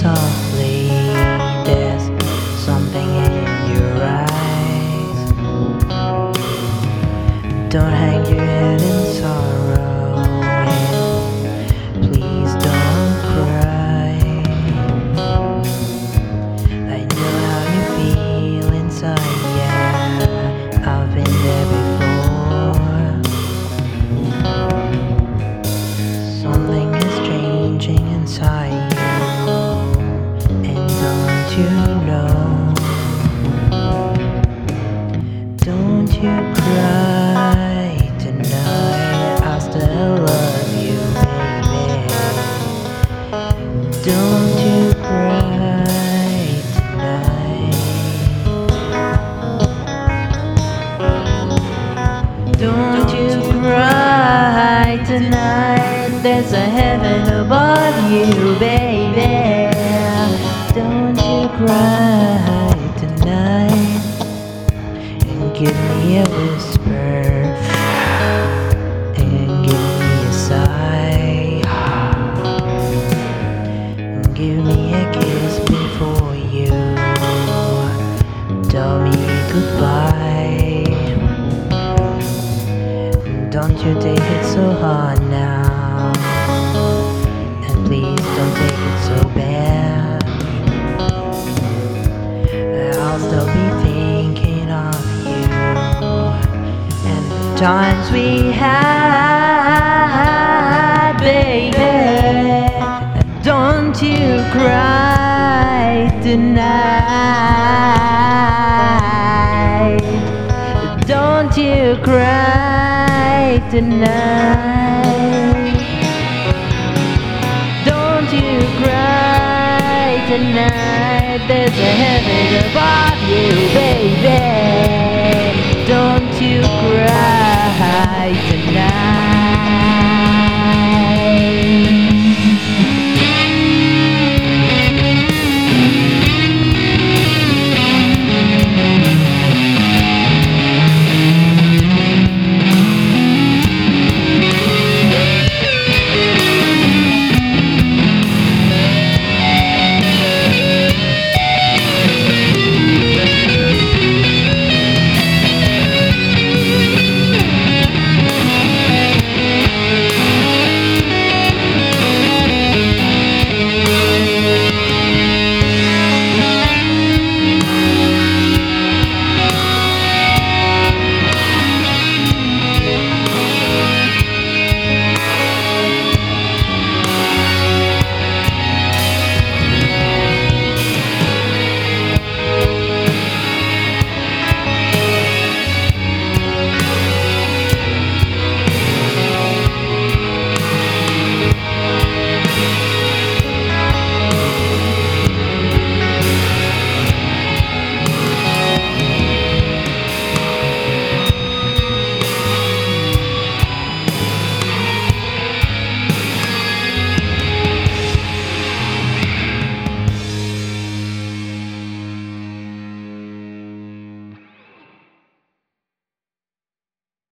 softly. There's something in your eyes. Don't hang your head in sorrow, and please don't cry. I know how you feel inside, yeah, I've been there before. Something is changing inside. Don't you cry tonight, I still love you, baby. Don't you cry tonight. Don't you cry tonight, there's a heaven above you, baby. Don't you cry tonight, and give me a whisper, and give me a sigh, and give me a kiss before you tell me goodbye. Don't you take it so hard now, and please don't take it so bad. I'll still be thinking of you and the times we had, baby. Don't you cry tonight. Don't you cry tonight. Don't you cry tonight. There's a heaven above you, baby.